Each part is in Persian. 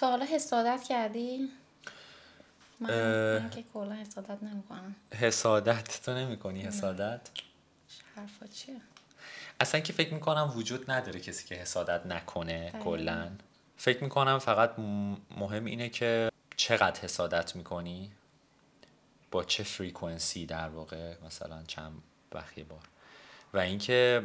تا حالا حسادت کردی؟ من که کلا حسادت نمی‌کنم. حسادت تو نمی‌کنی؟ حسادت حرفا چیه؟ اصلا که فکر می‌کنم وجود نداره کسی که حسادت نکنه. کلا فکر می‌کنم فقط مهم اینه که چقدر حسادت می‌کنی، با چه فرکانسی در واقع، مثلا چند وقتی بار، و اینکه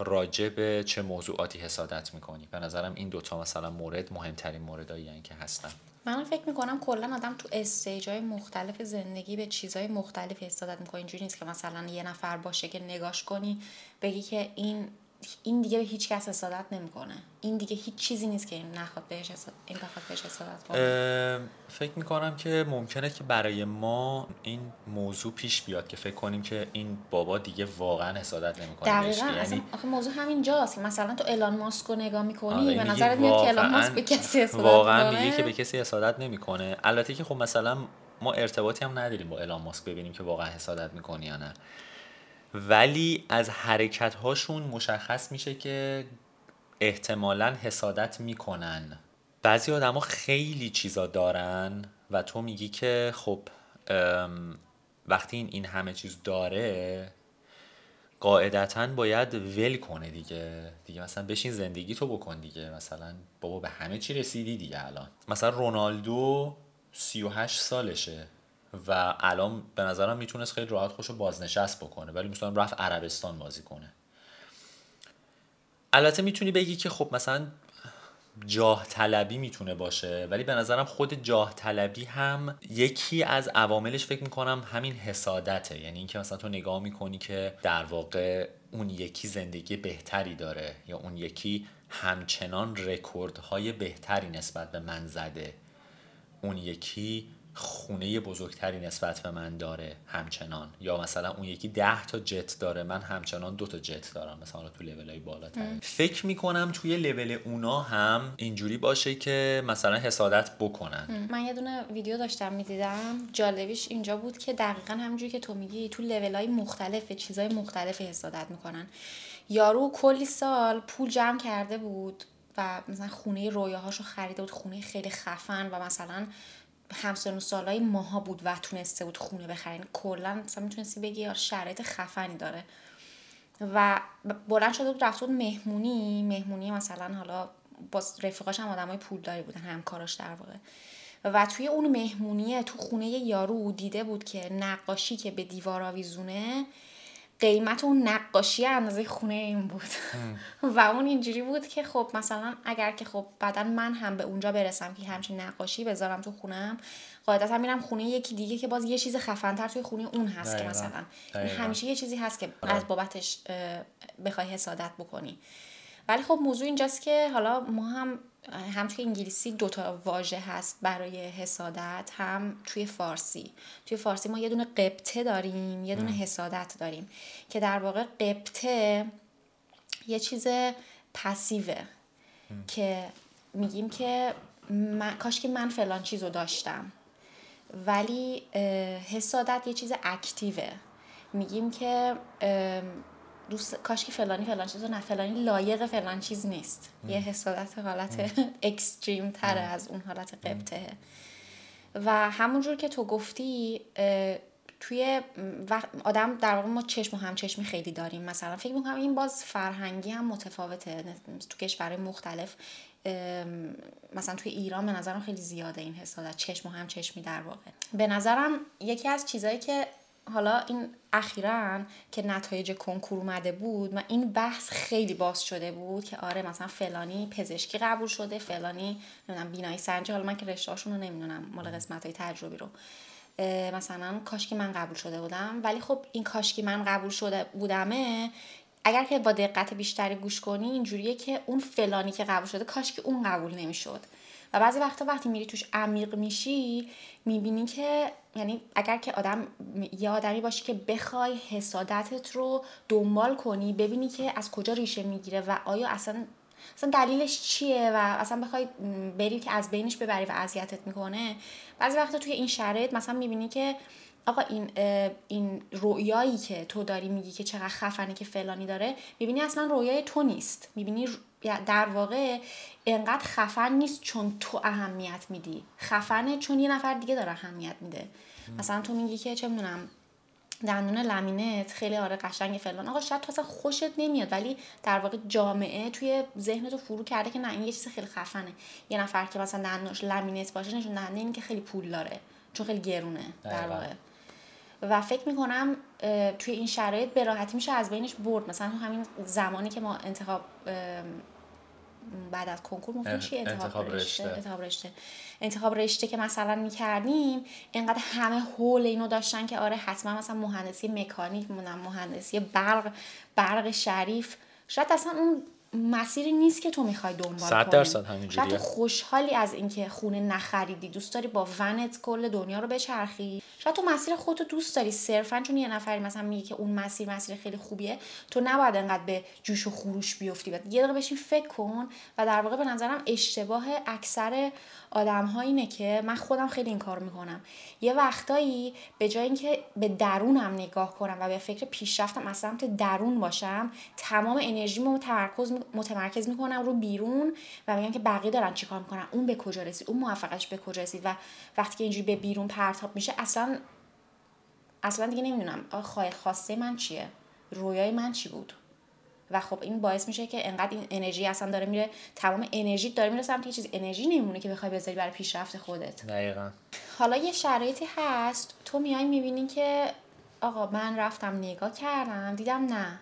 راجع به چه موضوعاتی حسادت میکنی. به نظرم این دوتا مثلا مورد مهمترین موردایی هستن که هستن. من فکر میکنم کلا آدم تو استیج‌های مختلف زندگی به چیزهای مختلف حسادت میکنه. اینجوری نیست که مثلا یه نفر باشه که نگاش کنی بگی که این دیگه به هیچ کس حسادت نمیکنه، این دیگه هیچ چیزی نیست که این نخواد بهش حسادت کنه. فکر میکنم که ممکنه که برای ما این موضوع پیش بیاد که فکر کنیم که این بابا دیگه واقعا حسادت نمیکنه. دقیقاً. اصلا موضوع همین جاست. مثلا تو ایلان ماسک رو نگاه میکنی، به نظرت میاد که ایلان ماسک به کسی حسادت واقعا میگه که به کسی حسادت نمیکنه. البته که خب مثلا ما ارتباطی هم نداریم با ایلان ماسک ببینیم که واقعا حسادت میکنه یا نه، ولی از حرکت‌هاشون مشخص میشه که احتمالاً حسادت میکنن. بعضی آدم‌ها خیلی چیزا دارن و تو میگی که خب وقتی این همه چیز داره قاعدتاً باید ول کنه دیگه مثلا بشین زندگی تو بکن دیگه، مثلا بابا به همه چی رسیدی دیگه. الان مثلا رونالدو 38 سالشه و الان به نظرم میتونست خیلی راحت خوشو بازنشست بکنه، ولی مثلا رفت عربستان بازی کنه. البته میتونی بگی که خب مثلا جاه طلبی میتونه باشه، ولی به نظرم خود جاه طلبی هم یکی از عواملش فکر میکنم همین حسادته. یعنی اینکه مثلا تو نگاه میکنی که در واقع اون یکی زندگی بهتری داره یا اون یکی همچنان رکوردهای بهتری نسبت به من زده، اون یکی خونه بزرگتری نسبت به من داره همچنان، یا مثلا اون یکی 10 تا جت داره، من همچنان 2 تا جت دارم، مثلا تو لولای بالاتر. فکر میکنم توی لول اونا هم اینجوری باشه که مثلا حسادت بکنن. من یه دونه ویدیو داشتم میدیدم، جالبیش اینجا بود که دقیقاً همونجوری که تو میگی تو لولای مختلف چیزای مختلف حسادت میکنن. یارو کلی سال پول جمع کرده بود و مثلا خونه رویاهاشو خریده بود، خونه خیلی خفن و مثلا همسن و سالای ماها بود و تونسته بود خونه بخرین. کلا مثلا میتونستی بگی یار شرایط خفنی داره و بلند شده بود رفت بود مهمونی مثلا، حالا با رفیقاش هم آدمای پولداری بودن، همکاراش در واقع. و توی اون مهمونیه تو خونه یارو دیده بود که نقاشی که به دیوار آویزونه قیمت اون نقاشی اندازه خونه این بود و اون اینجوری بود که خب مثلا اگر که خب بعدن من هم به اونجا برسم که همچین نقاشی بذارم تو خونم، قاعدتا میرم خونه یکی دیگه که باز یه چیز خفن‌تر توی خونه اون هست. دقیقا. که مثلا همیشه یه چیزی هست که از بابتش بخوای حسادت بکنی. ولی خب موضوع اینجاست که حالا ما هم توی انگلیسی 2 تا واژه هست برای حسادت، هم توی فارسی. توی فارسی ما یه دونه قبطه داریم، یه دونه حسادت داریم، که در واقع قبطه یه چیز پسیوه که میگیم که کاش که من فلان چیزو داشتم، ولی حسادت یه چیز اکتیوه. میگیم که کاش که فلانی چیز و نه فلانی لایق فلان چیز نیست. یه حسادت حالت اکستریم تره از اون حالت قبطه. و همونجور که تو گفتی توی آدم در واقع ما چشم و همچشمی خیلی داریم. مثلا فکر میکنم این باز فرهنگی هم متفاوته تو کشورهای مختلف. مثلا توی ایران به نظرم خیلی زیاده این حسادت، چشم و همچشمی در واقع. به نظرم یکی از چیزایی که حالا این اخیراً که نتایج کنکور اومده بود و این بحث خیلی باز شده بود که آره مثلا فلانی پزشکی قبول شده، فلانی نمیدونم بینایی سنجی، حالا من که رشته‌هاشون رو نمیدونم، مال قسمت‌های تجربی رو، مثلا کاشکی من قبول شده بودم. ولی خب این کاشکی من قبول شده بودمه اگر که با دقت بیشتری گوش کنی اینجوریه که اون فلانی که قبول شده کاشکی اون قبول نمی‌شد. و بعضی وقتا وقتی میری توش عمیق میشی میبینی که یعنی اگر که یه آدمی باشی که بخوای حسادتت رو دنبال کنی، ببینی که از کجا ریشه میگیره و آیا اصلا دلیلش چیه و اصلا بخوای بری که از بینش ببری و اذیتت میکنه، بعضی وقتا توی این شرایط مثلا میبینی که آقا این رویایی که تو داری میگی که چقدر خفنه که فلانی داره، میبینی اصلا رویای تو نیست، میبینی در واقع انقدر خفن نیست چون تو اهمیت میدی، خفنه چون یه نفر دیگه داره اهمیت میده. مثلا تو میگی که چه میدونم دندون لمینت خیلی آره قشنگه فلان، آقا شاید تو اصلا خوشت نمیاد ولی در واقع جامعه توی ذهن تو فرو کرده که نه این یه چیز خیلی خفنه. یه نفر که مثلا دندونش لمینت باشه نشون دهنده این که خیلی پول داره، چون خیلی گرونه در واقع. و فکر میکنم توی این شرایط به راحتی میشه از بینش برد. مثلا همین زمانی که ما انتخاب بعد از کنکور مفتون چیه؟ انتخاب رشته که مثلا میکردیم، اینقدر همه حول اینو داشتن که آره حتما مثلا مهندسی مکانیک، مهندسی برق شریف، شاید اصلا اون مسیری نیست که تو میخوای دنبال کنی. 100% همینجوریه. شاید خوشحالی از اینکه خونه نخریدی، دوست داری با ونت کل دنیا رو بچرخی. شاید تو مسیر خودتو دوست داری، صرفاً چون یه نفری مثلا میگه که اون مسیر خیلی خوبیه، تو نباید انقدر به جوش و خروش بیفتی. بعد یه دقیقه بشین فکر کن. و در واقع به نظرم اشتباه اکثر آدم‌ها اینه که من خودم خیلی این کارو میکنم. یه وقتایی به جای اینکه به درونم نگاه کنم و به فکر پیشرفتم از سمت درون باشم، تمام انرژیمو متمرکز میکنم رو بیرون و میگم که بقیه دارن چیکار میکنن، اون به کجا رسید، اون موفقش به کجا رسید. و وقتی که اینجوری به بیرون پرتاب میشه اصلا دیگه نمیدونم خواسته من چیه، رویای من چی بود. و خب این باعث میشه که انقدر این انرژی اصلا داره میره، تمام انرژیت داره میره سمت یه چیز، انرژی نمیمونه که بخوای بذاری برای پیشرفت خودت. دقیقاً. حالا یه شرایطی هست تو میای میبینی که آقا من رفتم نگاه کردم دیدم نه،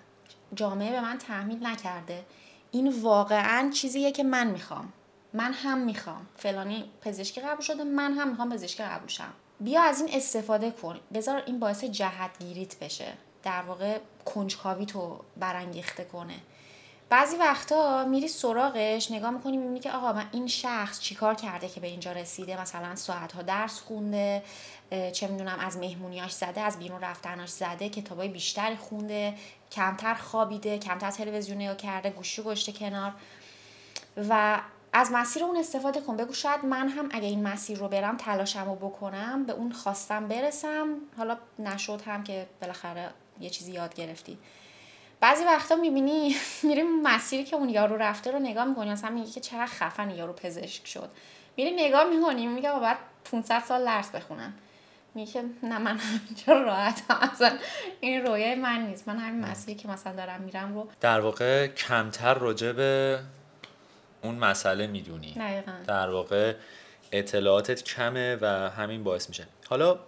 جامعه به من تحمیل نکرده، این واقعاً چیزیه که من میخوام، من هم میخوام، فلانی پزشکی قبول شده من هم میخوام پزشکی قبول شم. بیا از این استفاده کن، بذار این باعث جهتگیریت بشه، در واقع کنجکاوی تو برانگیخته کنه. بعضی وقتا میری سراغش، نگاه میکنی میبینی که آقا من این شخص چیکار کرده که به اینجا رسیده، مثلا ساعتها درس خونده، چه میدونم از مهمونیاش زده، از بیرون رفتناش زده، کتابای بیشتر خونده، کمتر خوابیده، کمتر تلویزیون نگاه کرده، گوشی گذاشته کنار. و از مسیر اون استفاده کن، بگو شاید من هم اگه این مسیر رو برم، تلاشمو بکنم، به اون خواستم برسم. حالا نشد هم که بالاخره یه چیزی یاد گرفتی. بعضی وقتا میبینی میری مسیری که اون یارو رفته رو نگاه میکنی، مثلا میگی که چقدر خفن یارو پزشک شد، میری نگاه میکنی میگه بعد 500 سال درس بخونم، میگه که نه من همینجا راحتم، مثلا این رویای من نیست، من همین مسیری که مثلا دارم میرم رو در واقع کمتر راجع به اون مسئله میدونی. دقیقاً. در واقع اطلاعاتت کمه و همین باعث میشه. حالا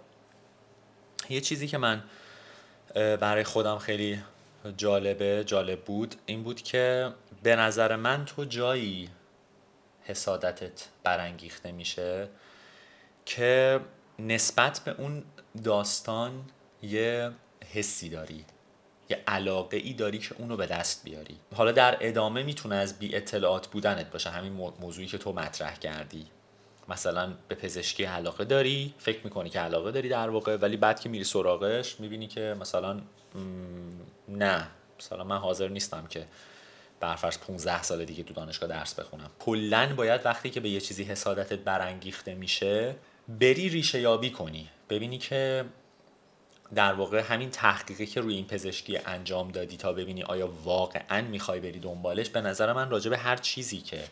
یه چیزی که من برای خودم خیلی جالب بود این بود که به نظر من تو جایی حسادتت برانگیخته میشه که نسبت به اون داستان یه حسی داری، یه علاقه ای داری که اونو به دست بیاری. حالا در ادامه میتونه از بی اطلاعات بودنت باشه، همین موضوعی که تو مطرح کردی، مثلا به پزشکی علاقه داری، فکر میکنی که علاقه داری در واقع، ولی بعد که میری سراغش میبینی که مثلا نه، مثلا من حاضر نیستم که برفرض 15 سال دیگه تو دانشگاه درس بخونم. کلاً باید وقتی که به یه چیزی حسادتت برانگیخته میشه بری ریشه یابی کنی، ببینی که در واقع همین تحقیقی که روی این پزشکی انجام دادی تا ببینی آیا واقعاً میخوای بری دنبالش. به نظر من راجع به هر چیزی که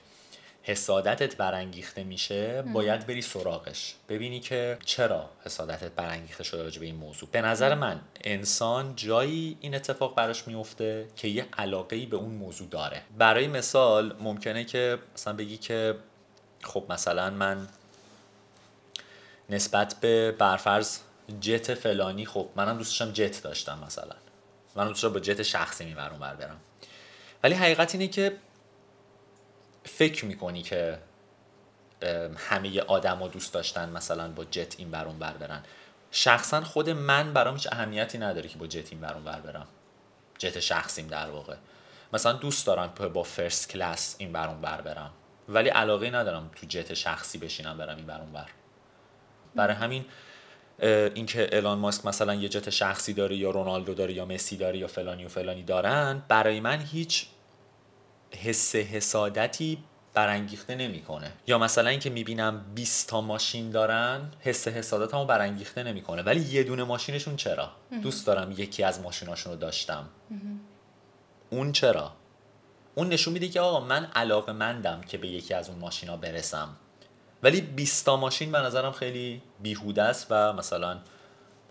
حسادتت برانگیخته میشه باید بری سراغش، ببینی که چرا حسادتت برانگیخته شده راجع به این موضوع. به نظر من انسان جایی این اتفاق براش میفته که یه علاقه‌ای به اون موضوع داره. برای مثال ممکنه که مثلا بگی که خب مثلا من نسبت به برفرض جت فلانی، خب منم دوست داشتم جت داشتم، مثلا منم دوست داشتم با جت شخصی میبرم اونور برم، ولی حقیقت اینه که فکر میکنی که همه آدما دوست داشتن مثلا با جت این ور اون ور برن. شخصا خود من برام هیچ اهمیتی نداره که با جت این ور اون ور برم، جت شخصیم در واقع. مثلا دوست دارم با فرست کلاس این ور اون ور برم، ولی علاقه ندارم تو جت شخصی بشینم برم این ور اون ور. برای همین اینکه ایلان ماسک مثلا یه جت شخصی داره، یا رونالدو داره، یا مسی داره، یا فلانی و فلانی دارن، برای من هیچ حسادتی برانگیخته نمیکنه. یا مثلا اینکه میبینم 20 تا ماشین دارن، حس حسادتمو برانگیخته نمیکنه، ولی یه دونه ماشینشون چرا؟ دوست دارم یکی از ماشیناشون رو داشتم. اون چرا؟ اون نشون میده که آقا من علاقه‌مندم که به یکی از اون ماشینا برسم، ولی 20 تا ماشین به نظرم خیلی بیهوده است و مثلا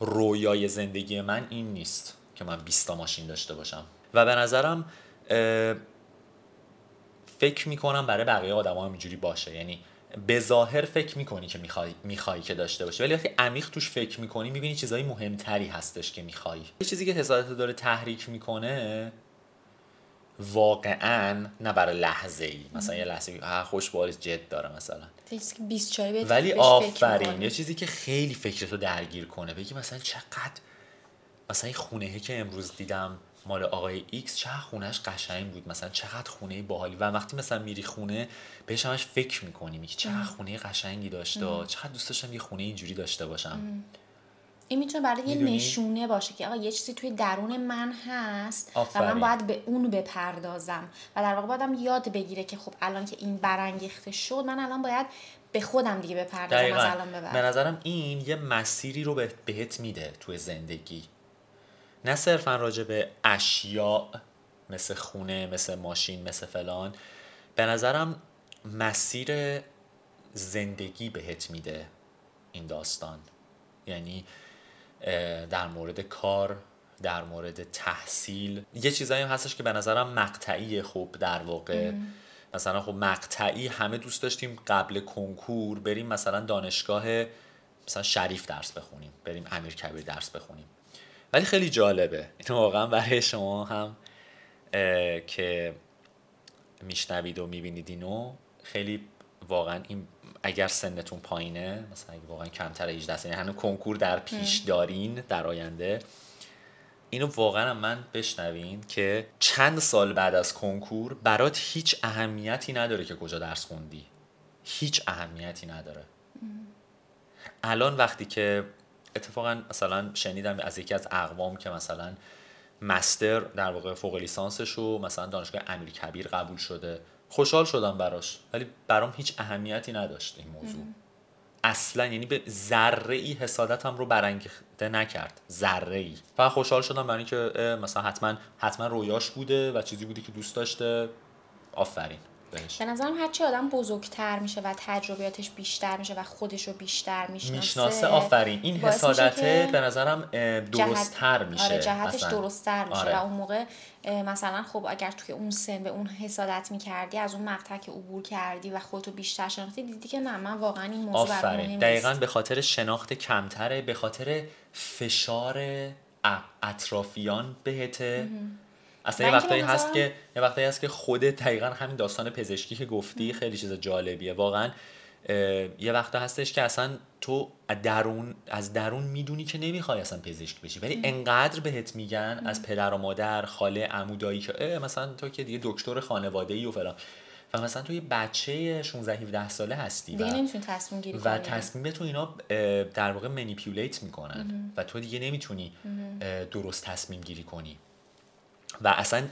رویای زندگی من این نیست که من 20 تا ماشین داشته باشم. و به نظرم فکر میکنم برای بقیه آدم‌ها اینجوری باشه، یعنی به ظاهر فکر میکنی که میخوای که داشته باشی، ولی وقتی عمیق توش فکر میکنی میبینی چیزای مهمتری هستش که میخوای. یه چیزی که حسادت داره تحریک میکنه واقعا، نه برای لحظه‌ای، مثلا یه لحظه خوشبالیش جد داره مثلا، ولی آفرین یه چیزی که خیلی فکرتو درگیر کنه، بگی مثلا چقدر مثلا این خونه‌ای که امروز دیدم مال آقای ایکس چقدر خونهش قشنگ بود، مثلا چقدر خونه باحالی، و وقتی مثلا میری خونه بهش همش فکر می‌کنی، میگی چقدر خونه قشنگی داشته، چقدر دوست داشتم یه خونه اینجوری داشته باشم. این میتونه برای یه نشونه باشه که آقا یه چیزی توی درون من هست و من باید به اون بپردازم، و در واقع بایدم یاد بگیره که خب الان که این برانگیخته شد من الان باید به خودم دیگه بپردازم. از الان به بعد به نظرم این یه مسیری رو بهت میده توی زندگی، نه صرفا راجع به اشیاء مثل خونه، مثل ماشین، مثل فلان. به نظرم مسیر زندگی بهت میده این داستان، یعنی در مورد کار، در مورد تحصیل. یه چیزایی هم هستش که به نظرم مقطعیه، خب در واقع مثلا خب مقطعی همه دوست داشتیم قبل کنکور بریم مثلا دانشگاه مثلا شریف درس بخونیم، بریم امیرکبیر درس بخونیم، ولی خیلی جالبه این واقعا برای شما هم که میشنوید و میبینید اینو، خیلی واقعا این اگر سنتون پایینه، مثلا اگه واقعا کمتر 18 سنی هنوز کنکور در پیش دارین در آینده، اینو واقعا من بشنوین که چند سال بعد از کنکور برات هیچ اهمیتی نداره که کجا درس خوندی، هیچ اهمیتی نداره. الان وقتی که اتفاقا مثلا شنیدم از یکی از اقوام که مثلا مستر در واقع فوق لیسانسشو مثلا دانشگاه امیرکبیر قبول شده، خوشحال شدم براش، ولی برام هیچ اهمیتی نداشت این موضوع اصلا، یعنی به ذره‌ای حسادتم رو برانگیخته نکرد، ذره‌ای. فقط خوشحال شدم برای اینکه مثلا حتما رویاش بوده و چیزی بوده که دوست داشته. آفرین بهش. به نظرم هرچی آدم بزرگتر میشه و تجربیاتش بیشتر میشه و خودش رو بیشتر میشناسه، آفرین، این حسادته به نظرم درست‌تر میشه. آره، جهتش درست‌تر میشه. آره. و اون موقع مثلا خب اگر توی اون سن به اون حسادت میکردی، از اون مقطع که عبور کردی و خودتو بیشتر شناختی، دیدی که نه، من واقعا این موضوع برام مهم نیست. دقیقاً به خاطر شناخت کمتره، به خاطر فشار اطرافیان بهته. اصلا یه وقتایی هست که خودت دقیقاً همین داستان پزشکی که گفتی خیلی چیز جالبیه واقعاً. یه وقتا هستش که اصلا تو از درون میدونی که نمیخوای اصلا پزشک بشی، ولی انقدر بهت میگن از پدر و مادر، خاله، عمو، دایی که مثلا تو که دیگه دکتر خانواده‌ای و فلان، و مثلا تو یه بچه 16 17 ساله هستی دیگه، نمیتونی تصمیم گیری کنی و تصمیم تو اینا در واقع منیپیولیت میکنن و تو دیگه نمیتونی درست تصمیم گیری کنی و اصلا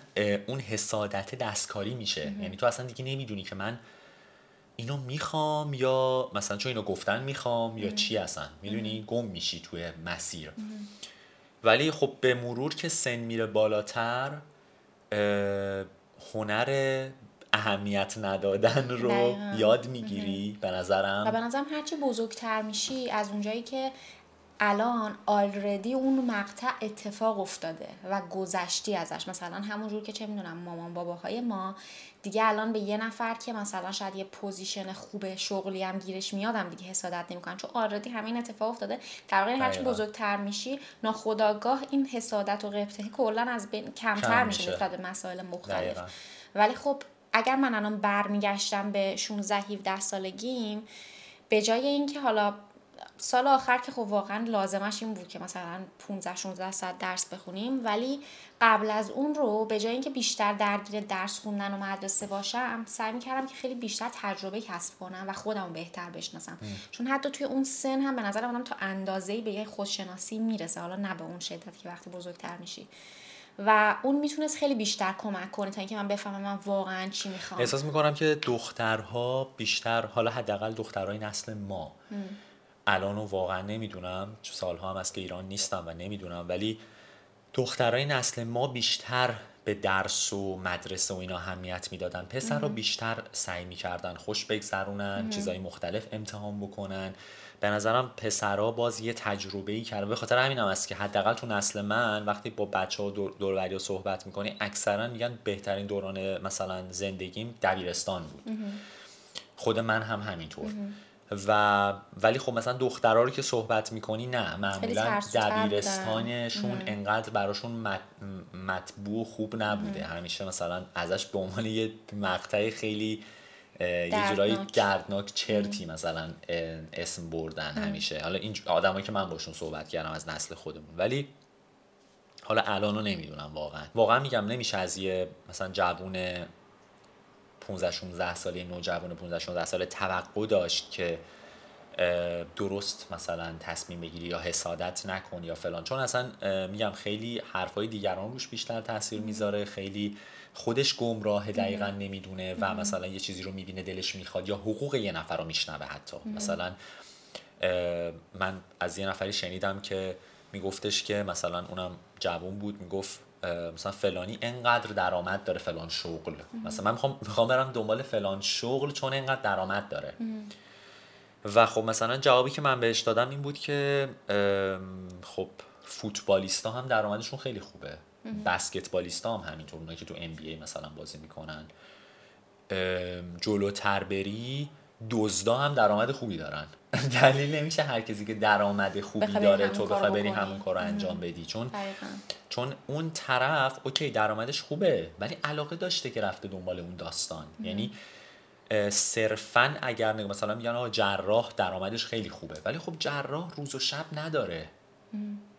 اون حسادت دستکاری میشه. یعنی تو اصلا دیگه نمیدونی که من اینو میخوام یا مثلا چون اینو گفتن میخوام یا چی، اصلا میدونی گم میشی توی مسیر. ولی خب به مرور که سن میره بالاتر، هنر اهمیت ندادن رو یاد میگیری به نظرم. و به نظرم هرچی بزرگتر میشی، از اونجایی که الان آلردی اون مقطع اتفاق افتاده و گذشتی ازش، مثلا همونجور که چه میدونم مامان باباهای ما دیگه الان به یه نفر که مثلا شاید یه پوزیشن خوبه شغلی هم گیرش میادم دیگه حسادت نمیکنن، چون آلردی همین اتفاق افتاده. در واقع هرچی بزرگتر میشی ناخودآگاه این حسادت و غبطه کلا از بین کمتر میشه نسبت به مسائل مختلف. ولی خب اگر من الان برمیگشتم به 16 17 سالگیم، به جای اینکه حالا سال آخر که خب واقعا لازمش این بود که مثلا 15-16 ساعت درس بخونیم، ولی قبل از اون رو به جای اینکه بیشتر درگیر درس خوندن و مدرسه باشم، سعی می‌کردم که خیلی بیشتر تجربه کسب کنم و خودم بهتر بشناسم. چون حتی توی اون سن هم به نظر من تا اندازه‌ای به یه خودشناسی میرسه، حالا نه به اون شدت که وقتی بزرگتر میشی. و اون میتونست خیلی بیشتر کمک کنه تا اینکه من بفهمم من واقعا چی میخوام. احساس میکنم که دخترها بیشتر، حالا حداقل دخترای نسل ما، الانو واقعا نمیدونم، سالها هم از که ایران نیستم و نمیدونم، ولی دخترای نسل ما بیشتر به درس و مدرسه و اینا اهمیت میدادن. پسر رو بیشتر سعی میکردن خوش بگذرونن، چیزای مختلف امتحان بکنن. به نظرم پسرها باز یه تجربه‌ای کردن. به خاطر همینم است که حداقل تو نسل من وقتی با بچه‌ها دور و بریا صحبت می‌کنی، اکثرا میگن بهترین دوران مثلا زندگیم دبیرستان بود. خود من هم همینطور. و ولی خب مثلا دخترها رو که صحبت میکنی، نه، معمولا دبیرستانشون انقدر براشون مطبوع خوب نبوده. همیشه مثلا ازش به عنوان یه مقطع خیلی یه جورایی دردناک، چرتی مثلا اسم بردن همیشه. حالا این آدمایی که من باشون صحبت کردم از نسل خودمون، ولی حالا الانو نمیدونم، واقعا میگم نمیشه از یه مثلا جوونه 15-16 ساله، نوجوان 15-16 ساله توقع داشت که درست مثلا تصمیم بگیری یا حسادت نکن یا فلان، چون اصلا میگم خیلی حرفای دیگران روش بیشتر تاثیر میذاره، خیلی خودش گمراهه، دقیقاً نمیدونه و مثلا یه چیزی رو میبینه دلش میخواد یا حقوق یه نفر رو میشنوه. حتی مثلا من از یه نفری شنیدم که میگفتش که مثلا اونم جوان بود، میگفت مثلا فلانی انقدر درآمد داره، فلان شغل، مثلا من میخوام برم دنبال فلان شغل چون انقدر درآمد داره. و خب مثلا جوابی که من بهش دادم این بود که خب فوتبالیستا هم درآمدشون خیلی خوبه، بسکتبالیستا هم همینطور، اونایی که تو NBA مثلا بازی میکنن. جلوتر بری، دزدا هم درآمد خوبی دارن. دلیل نمیشه هر کسی که درآمد خوبی داره تو بخوای بری همون کارو انجام بدی، چون اون طرف اوکی درآمدش خوبه ولی علاقه داشته که رفته دنبال اون داستان. یعنی صرفاً اگر نگم مثلا میگن آقا جراح درآمدش خیلی خوبه، ولی خب جراح روز و شب نداره.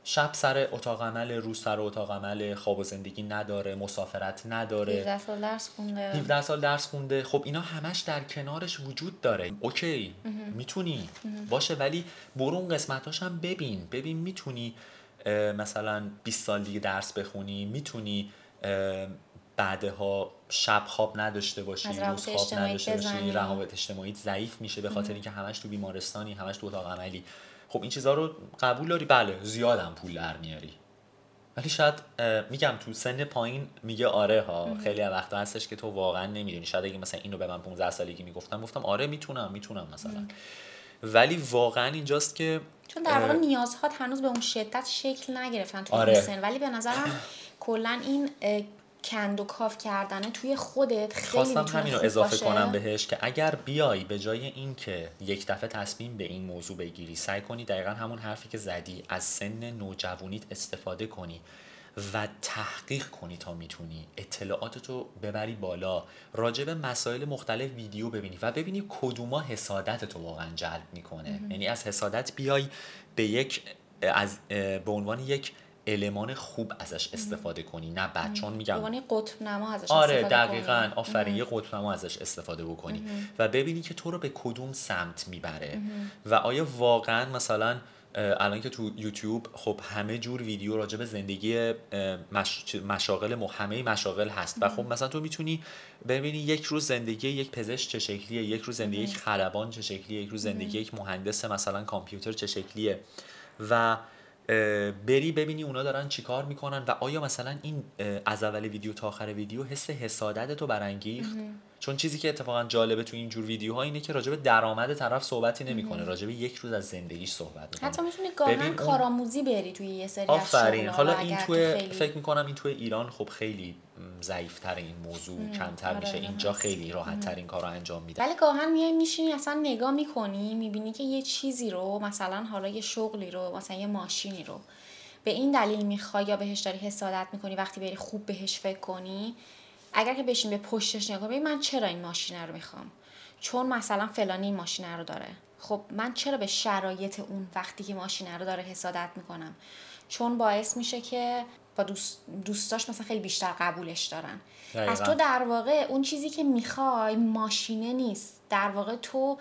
شب سر اتاق عمل، روز سر اتاق عمل، خواب و زندگی نداره، مسافرت نداره. 17 سال درس خونده. خب اینا همش در کنارش وجود داره. اوکی، میتونی باشه، ولی برو اون قسمتاش هم ببین میتونی مثلا 20 سال دیگه درس بخونی، میتونی بعدها شب خواب نداشته باشی، روز خواب نداشته باشی، روابط اجتماعی ضعیف میشه به خاطر اینکه همش تو بیمارستانی، همش تو اتاق عملی. خب این چیزها رو قبول داری، بله زیادم پول در میاری، ولی شاید میگم تو سن پایین میگه آره ها، خیلی وقتا هستش که تو واقعا نمیدونی. شاید اگه مثلا اینو به من 15 سالگی میگفتم آره میتونم مثلا ولی واقعا اینجاست که چون در واقع نیازها هنوز به اون شدت شکل نگرفتن تو اون سن. ولی به نظرم کلا این کند و کاف کردنه توی خودت خیلی میتونه خوب باشه. خواستم همین رو اضافه کنم بهش که اگر بیای به جای این که یک دفعه تصمیم به این موضوع بگیری، سعی کنی دقیقا همون حرفی که زدی، از سن نوجوانیت استفاده کنی و تحقیق کنی تا میتونی، اطلاعاتتو ببری بالا، راجع به مسائل مختلف ویدیو ببینی و ببینی کدوما حسادتتو واقعا جلب میکنه. یعنی از حسادت بیای به عنوان یک المان خوب ازش استفاده کنی، نه بد. چون میگم یعنی قطب نما ازش استفاده کنی. آره دقیقاً، آفرین، یه قطب نما ازش استفاده بکنی و ببینی که تو رو به کدوم سمت میبره و آیا واقعاً مثلا الان که تو یوتیوب خب همه جور ویدیو راجع به زندگی مشاغل همه مشاغل هست و خب مثلا تو میتونی ببینی یک روز زندگی یک پزشک چه شکلیه، یک روز زندگی یک خلبان چه شکلیه، یک روز زندگی یک مهندس مثلا کامپیوتر چه شکلیه و بری ببینی اونا دارن چیکار میکنن و آیا مثلا این از اول ویدیو تا آخر ویدیو حس حسادت تو برانگیخت. چون چیزی که اتفاقا جالبه تو این جور ویدیوها اینه که راجب درآمد طرف صحبتی نمیکنه، راجب یک روز از زندگیش صحبت میکنه. حتی میتونی گاهی کارآموزی بری توی یه سری از شغل‌ها. حالا این تو فکر میکنم این تو ایران خب خیلی ضعیف‌تر این موضوع کمتر میشه. اینجا خیلی راحت‌تر این کارو انجام میده. ولی گاهی میای میشینی اصلا نگاه میکنی، میبینی که یه چیزی رو مثلا حالا یه شغلی رو مثلا یه ماشینی رو به این دلیل میخوای یا بهش داری حسادت میکنی، وقتی بری خوب بهش فکر کنی، اگر که بشین به پشتش نگاه کنی، من چرا این ماشینه رو میخوام؟ چون مثلا فلانی این ماشینه رو داره. خب من چرا به شرایط اون وقتی که ماشینه رو داره حسادت میکنم؟ چون باعث میشه که با دوستاش مثلا خیلی بیشتر قبولش دارن. از تو در واقع اون چیزی که میخوای ماشینه نیست، در واقع تو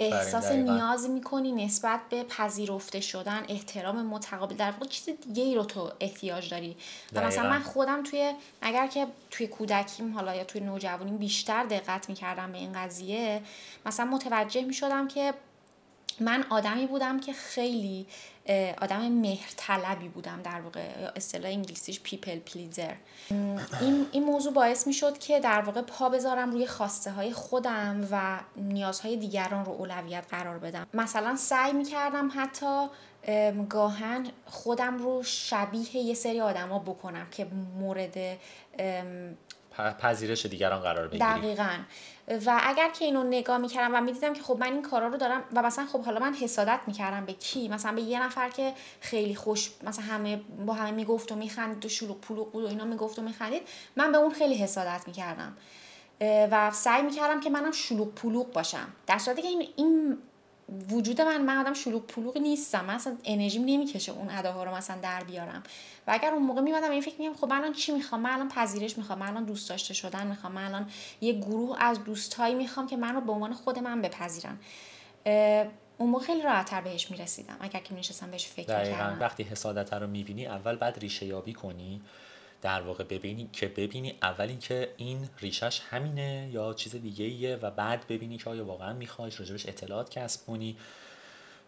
احساس نیاز میکنی نسبت به پذیرفته شدن، احترام متقابل، در واقع چیز دیگه ای رو تو احتیاج داری. و مثلا من خودم اگر که توی کودکیم حالا یا توی نوجوانیم بیشتر دقت میکردم به این قضیه، مثلا متوجه میشدم که من آدمی بودم که خیلی آدم مهرطلبی بودم، در واقع اصطلاح انگلیسیش پیپل پلیزر. این موضوع باعث می شد که در واقع پا بذارم روی خواسته های خودم و نیازهای دیگران رو اولویت قرار بدم. مثلا سعی می کردم حتی گاهن خودم رو شبیه یه سری آدم ها بکنم که مورد پذیرش دیگران قرار بگیری. دقیقاً. و اگر که اینو نگاه میکردم و میدیدم که خب من این کارا رو دارم و مثلا خب حالا من حسادت میکردم به کی، مثلا به یه نفر که خیلی خوش مثلا همه میگفت و میخندید و شلوغ پلوغ بود و اینا، میگفت و میخندید، من به اون خیلی حسادت میکردم و سعی میکردم که منم شلوغ پلوغ باشم، در صورتی که این وجود من آدم شلوغ پلوغ نیستم، من اصلا انرژیم نمیکشه اون اداها رو مثلا در بیارم. و اگر اون موقع میمدم این فکر می‌کردم خب الان چی میخوام، من الان پذیرش میخوام، من الان دوست داشته شدن میخوام، من الان یه گروه از دوستایی میخوام که من رو به عنوان خود من بپذیرن. اون موقع خیلی راحت‌تر بهش میرسیدم اگر که می‌نشستم بهش فکر می‌کردم. وقتی حسادت رو می‌بینی اول بعد ریشه یابی کنی، در واقع ببینی اول اینکه این ریشش همینه یا چیز دیگه‌ایه، و بعد ببینی که آیا واقعا می‌خوای راجبش اطلاعات کسب کنی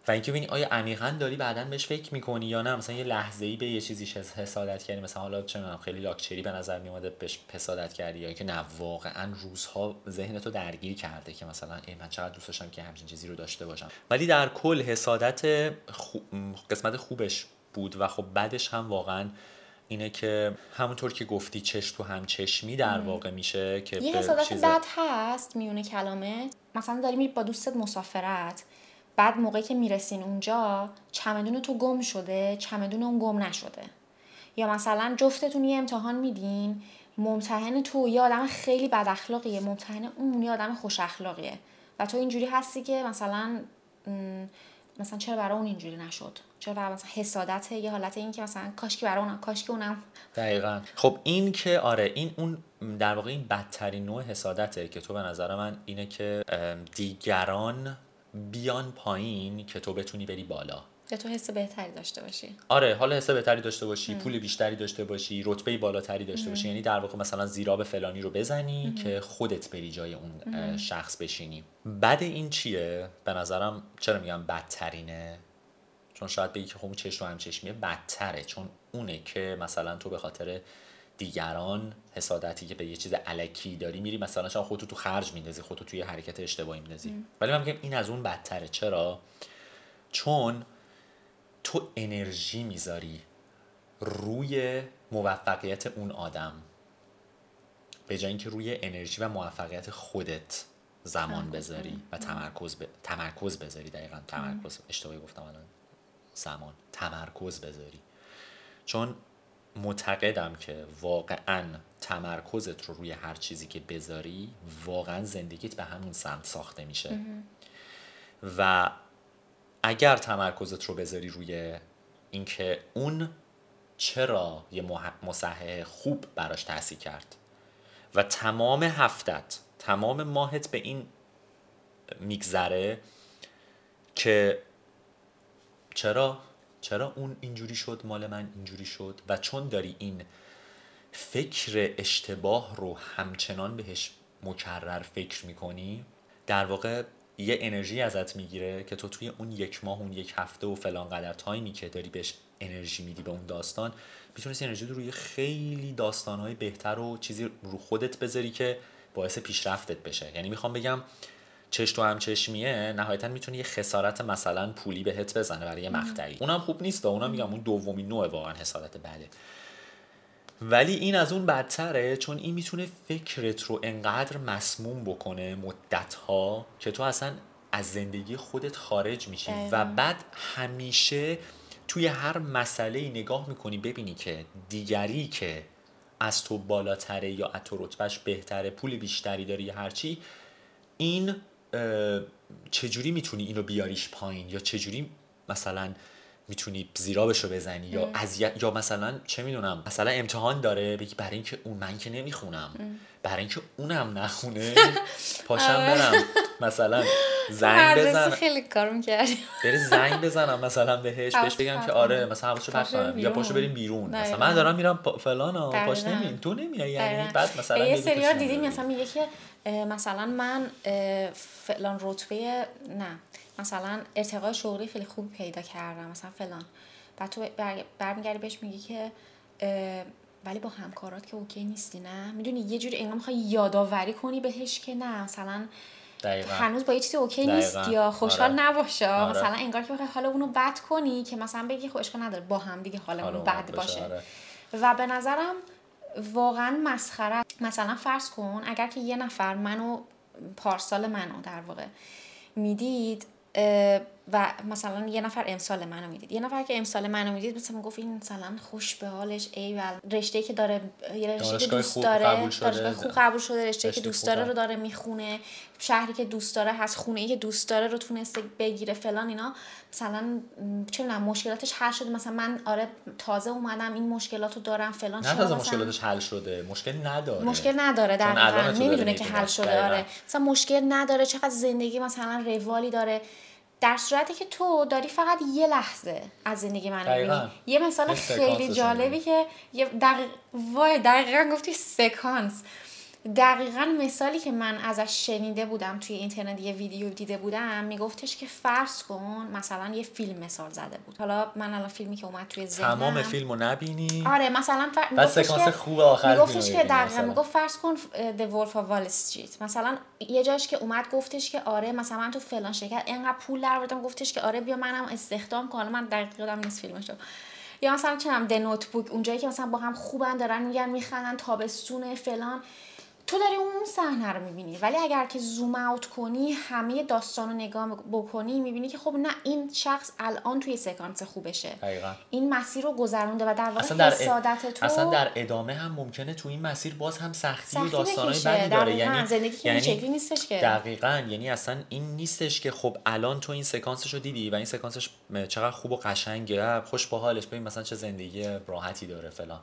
و اینکه ببینی آیا عمیقاً داری بعدن بهش فکر می‌کنی یا نه. مثلا یه لحظه‌ای به یه چیزی حسادت کردی، مثلا حالا چه می‌دونم خیلی لاکچری به نظر میومده بهش حسادت کردی، یا اینکه نه واقعاً روزها ذهنتو درگیر کرده که مثلا من چقدر دوست داشتم که همچین چیزی رو داشته باشم. ولی در کل حسادت قسمت خوبش بود و خب بعدش هم واقعاً اینه که همونطور که گفتی چشم تو هم چشمی در واقع میشه که یه حسادت بد هست میونه کلامه. مثلا داری میری با دوستت مسافرت، بعد موقعی که میرسین اونجا چمدون تو گم شده، چمدون اون گم نشده، یا مثلا جفتتون یه امتحان میدین، ممتحن تو یه آدم خیلی بد اخلاقیه، ممتحن اون یه آدم خوش اخلاقیه و تو اینجوری هستی که مثلا چرا برای اون اینجوری نشد، چرا مثلا حسادت، یه حالت این که مثلا کاشکی برای اون، کاشکی اونم. دقیقاً. خب این که آره این اون در واقع این بدترین نوع حسادته که تو به نظر من اینه که دیگران بیان پایین که تو بتونی بری بالا، که تو حس بهتری داشته باشی. آره، حالا حس بهتری داشته باشی، پول بیشتری داشته باشی، رتبه بالاتری داشته باشی، یعنی در واقع مثلا زیراب فلانی رو بزنی که خودت بری جای اون شخص بشینی. بعد این چیه؟ به نظرم چرا میگم بدترینه؟ چون شاید بگی که خب چشم و همچشمیه بدتره، چون اونه که مثلا تو به خاطر دیگران حسادتی که به یه چیز الکی داری میری مثلا شما خودتو تو خرج میندازی، خودتو توی حرکت اشتباهی میندازی. ولی من میگم این از اون بدتره. چرا؟ چون تو انرژی میذاری روی موفقیت اون آدم به جای اینکه روی انرژی و موفقیت خودت زمان بذاری و تمرکز بذاری. دقیقاً تمرکز، اشتباهی گفتم الان، زمان، تمرکز بذاری. چون معتقدم که واقعاً تمرکزت رو روی هر چیزی که بذاری واقعاً زندگیت به همون سمت ساخته میشه. و اگر تمرکزت رو بذاری روی اینکه اون چرا یه مصحح خوب براش تحصیل کرد و تمام هفتت، تمام ماهت به این میگذره که چرا اون اینجوری شد، مال من اینجوری شد، و چون داری این فکر اشتباه رو همچنان بهش مکرر فکر میکنی، در واقع یه انرژی ازت میگیره که تو توی اون یک ماه، اون یک هفته و فلان قدر تایمی که داری بهش انرژی میدی به اون داستان، میتونستی انرژی رو روی خیلی داستانهای بهتر و چیزی رو خودت بذاری که باعث پیشرفتت بشه. یعنی میخوام بگم چش تو هم چشمیه نهایتا میتونه یه خسارت مثلا پولی بهت بزنه برای یه مقطعی، اونم خوب نیست، اونم میگم اون دومین نوع واقعا حسادت بده. ولی این از اون بدتره، چون این میتونه فکرت رو انقدر مسموم بکنه مدت‌ها که تو اصلا از زندگی خودت خارج میشی و بعد همیشه توی هر مسئله‌ای نگاه میکنی ببینی که دیگری که از تو بالاتره یا از تو رتبهش بهتره، پول بیشتری داره یا هرچی، این چجوری میتونی اینو بیاریش پایین، یا چجوری مثلا میتونی زیرابش رو بزنی یا یا مثلا چه میدونم مثلا امتحان داره بگی برای اینکه اون من که نمیخونم برای اینکه اونم نخونه پاشم برم مثلا زنگ بزنم خیلی کار می‌کردی بری زنگ بزنم مثلا بهش بگم که آره مثلا حواسش پرت کنم یا پاشو بریم بیرون مثلا من دارم میرم فلانا پاش نمیرم تو نمیای یعنی بعد مثلا یه سریال دیدیم مثلا میگه که مثلا من فلان رتبه نه مثلا ارتقای شغلی خیلی خوب پیدا کردم مثلا فلان بعد تو برمیگردی بهش میگی که ولی با همکارات که اوکی نیستی نه میدونی یه جوری انگار میخوای یادآوری کنی بهش که نه مثلا دقیقا. هنوز با یه چیزی اوکی نیست یا خوشحال نباشه مثلا انگار که بخوای حالا اونو بد کنی که مثلا بگی خب اشکال نداره با هم دیگه حالمون بد باشه و به نظرم واقعا مسخره مثلا فرض کن اگر که یه نفر منو پارسال منو در واقع میدید و مثلا یه نفر امسال منو میدید یه نفر که امسال منو میدید مثلا میگفت این مثلا خوش به حالش ایول رشته‌ای که داره یه رشته که دوست داره دانشگاه خوب قبول شده رشته‌ای که دوست داره رو داره میخونه شهری که دوست داره هست خونه‌ای که دوست داره رو تونسته بگیره فلان اینا مثلا چه می‌دونم مشکلاتش حل شده مثلا من آره تازه اومدم این مشکلاتو دارم فلان چیزا مثلا مشکلاتش حل شده مشکل نداره در نمیدونه که حل شده آره مثلا مشکل نداره چقدر زندگی مثلا روالی داره در صورتی که تو داری فقط یه لحظه از زندگی من می‌بینی یه مثال خیلی جالبی که دقیقاً گفتی سکانس دقیقاً مثالی که من ازش شنیده بودم توی اینترنت یه ویدیو دیده بودم میگفتش که فرض کن مثلا یه فیلم مثال زده بود حالا من الان فیلمی که اومد توی ذهنم تمام فیلمو نبینی آره مثلا بعد سکانس خوب آخر میگفتش که دقیقاً میگفت فرض کن The Wolf of Wall Street مثلا یه جاش که اومد گفتش که آره مثلا من تو فلان شرکت اینقدر پول درآوردم گفتش که آره بیا منم استخدام کن من دقیق یادم نیست فیلمشو یا مثلا چنم The Notebook اونجایی که مثلا با هم خوبن دارن میگن میخندن تابستون فلان تو داری اون صحنه رو می‌بینی ولی اگر که زوم اوت کنی همه داستانو نگاه بکنی می‌بینی که خب نه این شخص الان توی سکانس خوبشه دقیقاً این مسیر رو گذرونده و در واقع حسادت تو اصلا در ادامه هم ممکنه تو این مسیر باز هم سختی و داستانای بدی داره یعنی زندگی این شکلی نیستش که دقیقاً یعنی اصلا این نیستش که خب الان تو این سکانسشو دیدی و این سکانسش چقدر خوب و قشنگه خوش به حالش ببین مثلا چه زندگی راحتی داره فلان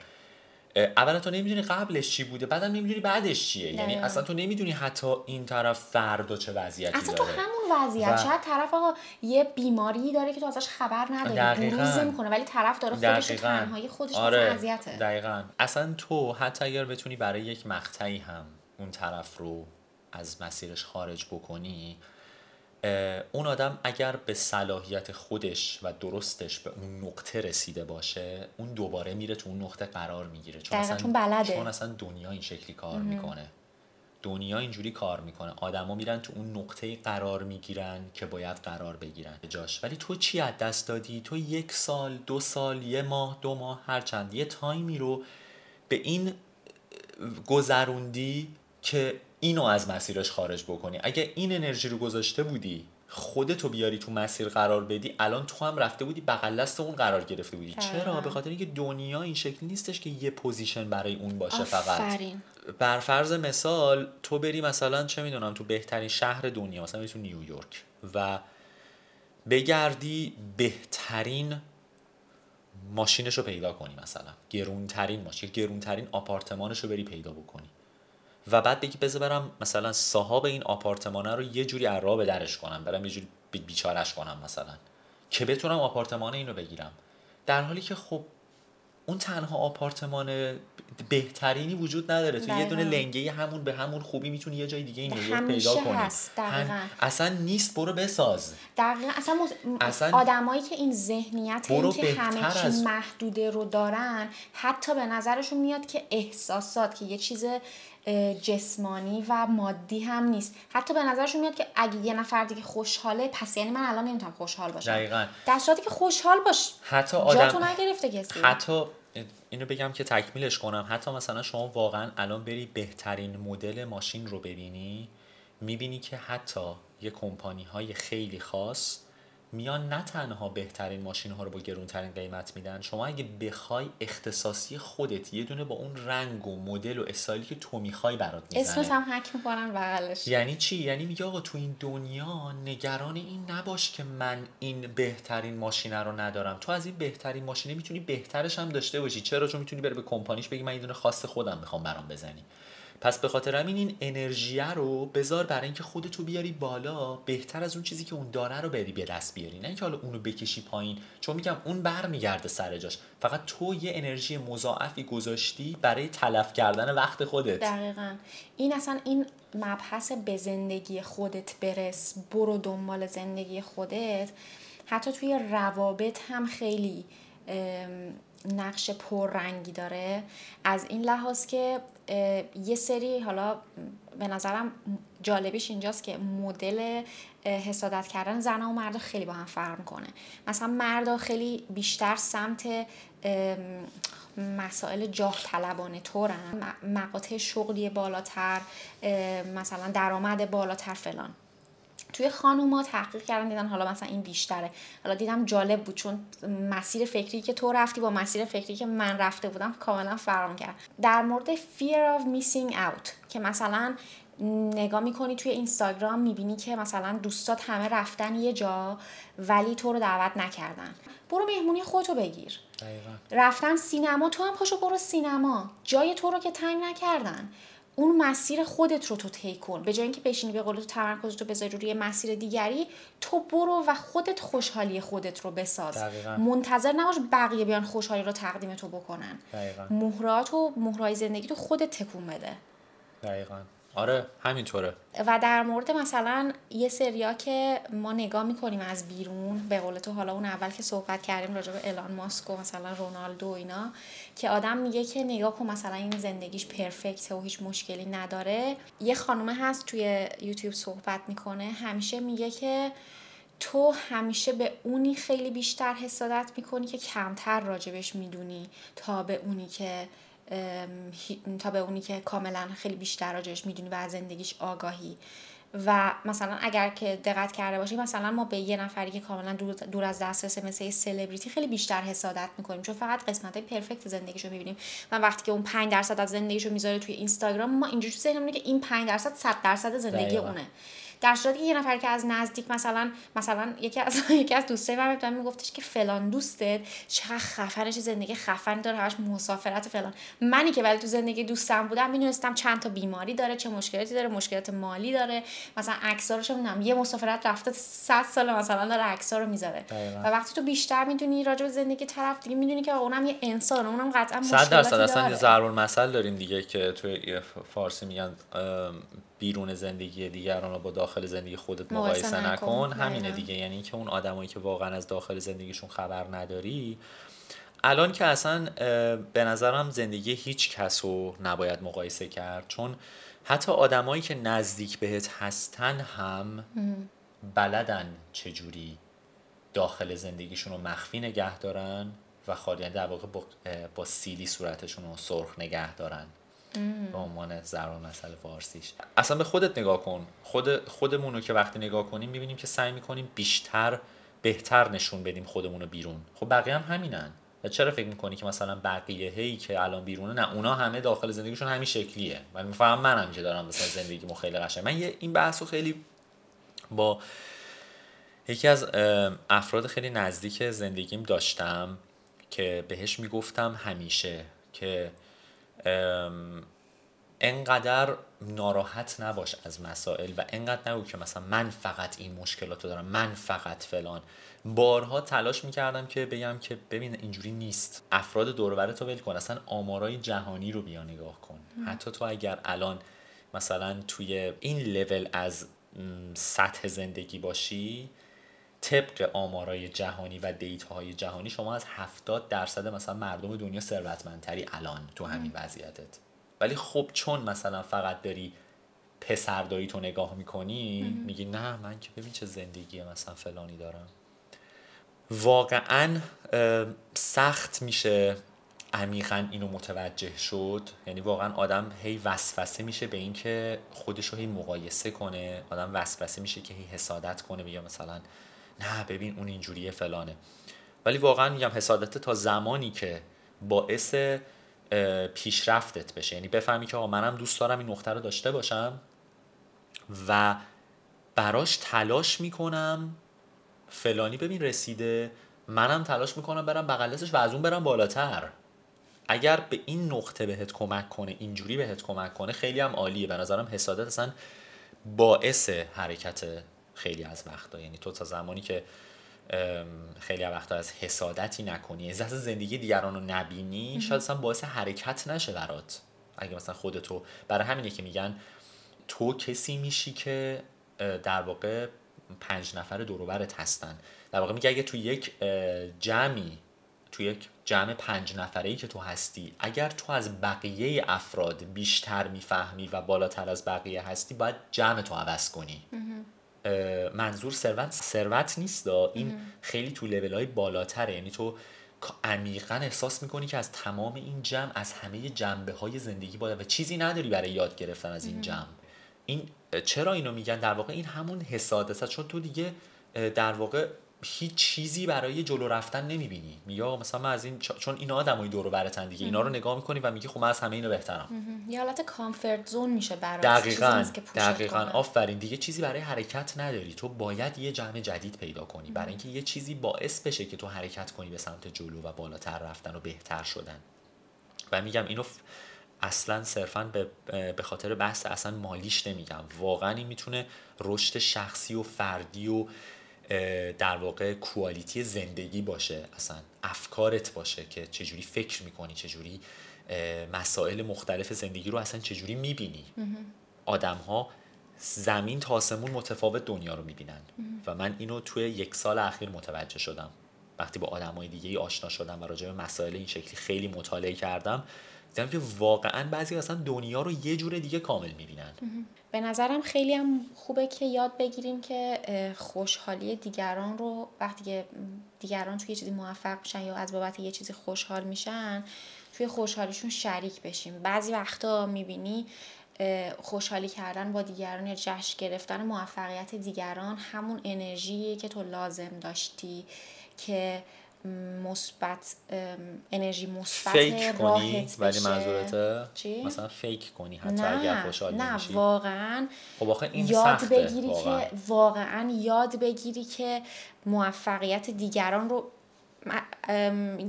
اولا تو نمیدونی قبلش چی بوده بعدم نمیدونی بعدش چیه یعنی اصلا تو نمیدونی حتی این طرف فردا چه وضعیتی اصلا داره اصلا تو همون وضعیت شاید طرف آقا یه بیماری داره که تو ازش خبر نداری روزی میکنه ولی طرف داره خودش تنهایی خودش وضعیته آره. دقیقاً اصلا تو حتی اگر بتونی برای یک مقطعی هم اون طرف رو از مسیرش خارج بکنی اون آدم اگر به صلاحیت خودش و درستش به اون نقطه رسیده باشه اون دوباره میره تو اون نقطه قرار میگیره چون اصلا دنیا این شکلی کار میکنه دنیا اینجوری کار میکنه آدما میرن تو اون نقطه قرار میگیرن که باید قرار بگیرن جاش ولی تو چی از دست دادی تو 1 سال 2 سال 1 ماه 2 ماه هر چند یه تایمی رو به این گذروندی که اینو از مسیرش خارج بکنی اگه این انرژی رو گذاشته بودی خودتو بیاری تو مسیر قرار بدی الان تو هم رفته بودی بغل دست اون قرار گرفته بودی چرا؟ به خاطر اینکه دنیا این شکلی نیستش که یه پوزیشن برای اون باشه فقط بر فرض مثال تو بری مثلا چه میدونم تو بهترین شهر دنیا مثلا بری تو نیویورک و بگردی بهترین ماشینشو پیدا کنی مثلا گرونترین ماشین گرونترین آپارتمانشو بری پیدا بکنی و بعد بگی بذار برم مثلا صاحب این آپارتمانه رو یه جوری عرا به درش کنم برم یه جوری بیچارهش کنم مثلا که بتونم آپارتمان این رو بگیرم در حالی که خب اون تنها آپارتمان بهترینی وجود نداره تو یه دونه لنگه همون به همون خوبی میتونی یه جای دیگه این رو پیدا کنی اصلا نیست برو بساز دقیقاً اصلا آدمایی که این ذهنیت این که همه چی محدوده رو دارن حتی به نظرشون میاد که احساسات که یه چیز جسمانی و مادی هم نیست حتی به نظرشون میاد که اگه یه نفر دیگه خوشحاله پس یعنی من الان نمیتونم خوشحال باشم دقیقاً در صورتی که خوشحال باش حتی آدم نگرفته کسی حتی اینو بگم که تکمیلش کنم حتی مثلا شما واقعا الان بری بهترین مدل ماشین رو ببینی میبینی که حتی یه کمپانی های خیلی خاص میان نه تنها بهترین ماشین ها رو با گرونترین قیمت میدن، شما اگه بخوای اختصاصی خودت یه دونه با اون رنگ و مدل و استایلی که تو میخوای برات میزنه. اسمش هم حک میکنن بغلش. یعنی چی؟ یعنی میگه آقا تو این دنیا نگران این نباش که من این بهترین ماشینه رو ندارم، تو از این بهترین ماشینه میتونی بهترش هم داشته باشی. چرا؟ چون میتونی بری به کمپانیش بگی من یه دونه خاص خودم میخوام برام بزنی. پس به خاطر همین این انرژی رو بذار برای اینکه خودتو بیاری بالا، بهتر از اون چیزی که اون داره رو بری به دست بیاری، نه اینکه حالا اونو بکشی پایین، چون میگم اون برمیگرده سر جاش. فقط تو یه انرژی مضاعفی گذاشتی برای تلف کردن وقت خودت. دقیقاً. این اصلا این مبحث به زندگی خودت برس، برو دنبال زندگی خودت، حتی توی روابط هم خیلی نقش پررنگی داره، از این لحاظ که یه سری، حالا به نظرم جالبیش اینجاست که مدل حسادت کردن زن‌ها و مردا خیلی با هم فرق می‌کنه. مثلا مردا خیلی بیشتر سمت مسائل جاه طلبانه طورن، مقاطع شغلی بالاتر، مثلا درآمد بالاتر فلان. توی خانوما تحقیق کردن دیدن حالا مثلا این بیشتره. حالا دیدم جالب بود، چون مسیر فکری که تو رفتی با مسیر فکری که من رفته بودم کاملا فرق می‌کرد. در مورد fear of missing out که مثلا نگاه می‌کنی توی اینستاگرام می‌بینی که مثلا دوستات همه رفتن یه جا ولی تو رو دعوت نکردن، برو مهمونی خودتو بگیر. دقیقاً. رفتن سینما، تو هم پاشو برو سینما، جای تو رو که تنگ نکردن. اون مسیر خودت رو تو طی کن، به جای اینکه بشینی به قول تو تمرکزت رو بذاری روی مسیر دیگری، تو برو و خودت خوشحالی خودت رو بساز. دقیقا. منتظر نباش بقیه بیان خوشحالی رو تقدیم تو بکنن. دقیقاً. مهرات و مهرای زندگی تو خودت تکون بده. دقیقاً. آره همینطوره. و در مورد مثلا یه سریا که ما نگاه میکنیم از بیرون، به قول تو حالا اون اول که صحبت کردیم راجع به ایلان ماسک و مثلا رونالدو اینا، که آدم میگه که نگاه کن مثلا این زندگیش پرفکته و هیچ مشکلی نداره. یه خانومه هست توی یوتیوب صحبت میکنه، همیشه میگه که تو همیشه به اونی خیلی بیشتر حسادت میکنی که کمتر راجبش میدونی تا به اونی که کاملا خیلی بیشتر راجعش میدونی و از زندگیش آگاهی. و مثلا اگر که دقت کرده باشی، مثلا ما به یه نفری که کاملا دور از دسترس مثل سلبریتی خیلی بیشتر حسادت میکنیم، چون فقط قسمتای پرفکت زندگیشو میبینیم. من وقتی که اون 5% از زندگیشو میذاره توی اینستاگرام، ما اینجوری ذهنمونه که این 5% 100% زندگی اونه، در صورتی که یه نفر که از نزدیک مثلا یکی از دوستای من بهم میگفتش که فلان دوستت چقدر خفنه، چه زندگی خفنی داره، همش مسافرت فلان. منی که ولی تو زندگی دوستم بودم میدونستم چند تا بیماری داره، چه مشکلاتی داره، مشکلات مالی داره، مثلا عکسارش میدونم یه مسافرت رفته 100 سال مثلا داره عکسا رو میذاره. و وقتی تو بیشتر میدونی راجع به زندگی طرف، دیگه میدونی که اونم یه انسانه، اونم قطعا مشکلاتی داره. 100% اصلا ضرب المثل داریم دیگه که تو فارسی میگن بیرون زندگی دیگران رو با داخل زندگی خودت مقایسه نکن. همینه دیگه. یعنی که اون آدمایی که واقعا از داخل زندگیشون خبر نداری، الان که اصلا به نظرم زندگی هیچ کس رو نباید مقایسه کرد، چون حتی آدمایی که نزدیک بهت هستن هم بلدن چجوری داخل زندگیشون رو مخفی نگه دارن و خالی، یعنی در واقع با سیلی صورتشون رو سرخ نگه دارن. به عنوان ضرب مثل فارسیش اصلا به خودت نگاه کن. خودمونو که وقتی نگاه کنیم میبینیم که سعی میکنیم بیشتر بهتر نشون بدیم خودمونو بیرون. خب بقیه هم همینن. چرا فکر میکنی که مثلا بقیه هایی که الان بیرونه، نه اونا همه داخل زندگیشون همین شکلیه. من میفهمم، من هم که دارم مثلا زندگیمو خیلی قشنگ. من این بحثو خیلی با یکی از افراد خیلی نزدیک زندگیم داشتم که بهش میگفتم همیشه که انقدر ناراحت نباش از مسائل و انقدر نباش که مثلا من فقط این مشکلاتو دارم، من فقط فلان. بارها تلاش میکردم که بگم که ببین اینجوری نیست، افراد دور و برتو ول کن، اصلا آمارای جهانی رو بیا نگاه کن. حتی تو اگر الان مثلا توی این لول از سطح زندگی باشی، طبق آمارای جهانی و دیتاهای جهانی شما از 70% مثلا مردم دنیا ثروتمندتری الان تو همین وضعیتت. ولی خب چون مثلا فقط داری پسردایی تو نگاه میکنی، میگی نه من که ببین چه زندگی مثلا فلانی دارم. واقعا سخت میشه عمیقا اینو متوجه شد. یعنی واقعا آدم هی وسوسه میشه به این که خودش رو هی مقایسه کنه، آدم وسوسه میشه که هی حسادت کنه، بگه مثلا نه ببین اون اینجوریه فلانه. ولی واقعا میگم حسادت تا زمانی که باعث پیشرفتت بشه، یعنی بفهمی که آقا منم دوست دارم این نقطه رو داشته باشم و براش تلاش میکنم، فلانی ببین رسیده، منم تلاش میکنم برم بغل دستش و از اون برم بالاتر. اگر به این نقطه بهت کمک کنه، اینجوری بهت کمک کنه، خیلی هم عالیه. به نظرم حسادت اصلا باعث حرکت خیلی از وقتا، یعنی تو تا زمانی که خیلی وقتا از حسادتی نکنی، از زندگی دیگران رو نبینی، شاید اصلا باعث حرکت نشه برات. اگه مثلا خودتو، برای همینه که میگن تو کسی میشی که در واقع 5 نفر دور و برت هستن. در واقع میگه اگه تو یک جمع 5 نفره‌ای که تو هستی، اگر تو از بقیه افراد بیشتر میفهمی و بالاتر از بقیه هستی، باید جمع تو عوض کنی. منظور ثروت نیست، این خیلی تو لول‌های بالاتره، یعنی تو عمیقاً احساس میکنی که از تمام این جمع، از همه جنبه‌های زندگی باید و چیزی نداری برای یاد گرفتن از این جمع. این چرا اینو میگن؟ در واقع این همون حسادته، چون تو دیگه در واقع هیچ چیزی برای جلو رفتن نمیبینی. یا مثلا من از این چون اینا آدمای دور و برتن دیگه، اینا رو نگاه میکنی و میگی خب من از همه اینا بهترم. یه حالت کامفورت زون میشه برات. دقیقاً آفرین، دیگه چیزی برای حرکت نداری. تو باید یه جمع جدید پیدا کنی برای اینکه یه چیزی باعث بشه که تو حرکت کنی به سمت جلو و بالاتر رفتن و بهتر شدن. و میگم اینو اصلا صرفاً به خاطر بحث اصلا مالیش نمیگم، واقعاً این میتونه رشد شخصی و فردی و در واقع کوالیتی زندگی باشه، اصلا افکارت باشه که چجوری فکر میکنی، چجوری مسائل مختلف زندگی رو اصلا چجوری میبینی. آدم ها زمین تا آسمون متفاوت دنیا رو میبینن و من اینو توی 1 سال اخیر متوجه شدم، وقتی با آدم های دیگه آشنا شدم و راجع به مسائل این شکلی خیلی مطالعه کردم، دیدم که واقعا بعضی اصلا دنیا رو یه جور دیگه کامل میبینن. به نظرم خیلی هم خوبه که یاد بگیریم که خوشحالی دیگران رو، وقتی دیگران توی یه چیزی موفق میشن یا از بابت یه چیزی خوشحال میشن، توی خوشحالیشون شریک بشیم. بعضی وقتا میبینی خوشحالی کردن با دیگران یا جشن گرفتن موفقیت دیگران همون انرژیه که تو لازم داشتی که مثبت، انرژی مثبت فیک کنی. ولی منظورته مثلا فیک کنی حتی اگر خوشحال نمیشی؟ نه واقعا. خب آخه این سخته، واقعا یاد بگیری که موفقیت دیگران رو،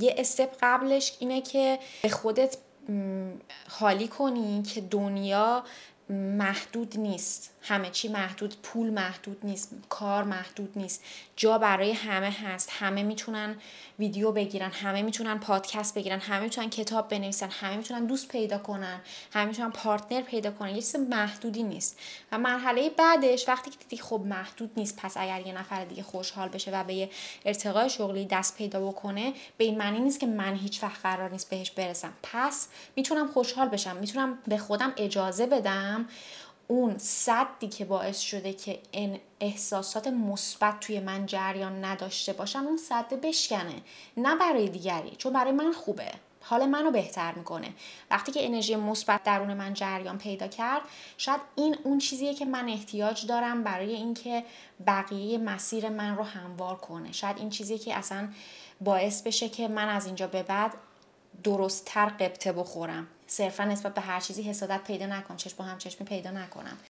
یه استپ قبلش اینه که به خودت حالی کنی که دنیا محدود نیست، همه چی محدود، پول محدود نیست، کار محدود نیست، جا برای همه هست، همه میتونن ویدیو بگیرن، همه میتونن پادکست بگیرن، همه میتونن کتاب بنویسن، همه میتونن دوست پیدا کنن، همه میتونن پارتنر پیدا کنن، یه چیز محدودی نیست. و مرحله بعدش وقتی که دیدی خب محدود نیست، پس اگر یه نفر دیگه خوشحال بشه و به یه ارتقای شغلی دست پیدا بکنه، به این معنی نیست که من هیچ وقت قرار نیست بهش برسم، پس میتونم خوشحال بشم، میتونم به خودم اجازه بدم اون سدی که باعث شده که این احساسات مثبت توی من جریان نداشته باشن، اون سد بشکنه، نه برای دیگری، چون برای من خوبه، حال منو بهتر میکنه. وقتی که انرژی مثبت درون من جریان پیدا کرد، شاید این اون چیزیه که من احتیاج دارم برای اینکه بقیه مسیر من رو هموار کنه، شاید این چیزیه که اصلا باعث بشه که من از اینجا به بعد درست‌تر غبطه بخورم. صرفا نسبت به هر چیزی حسادت پیدا نکنم، چشم با هم چشمی پیدا نکنم.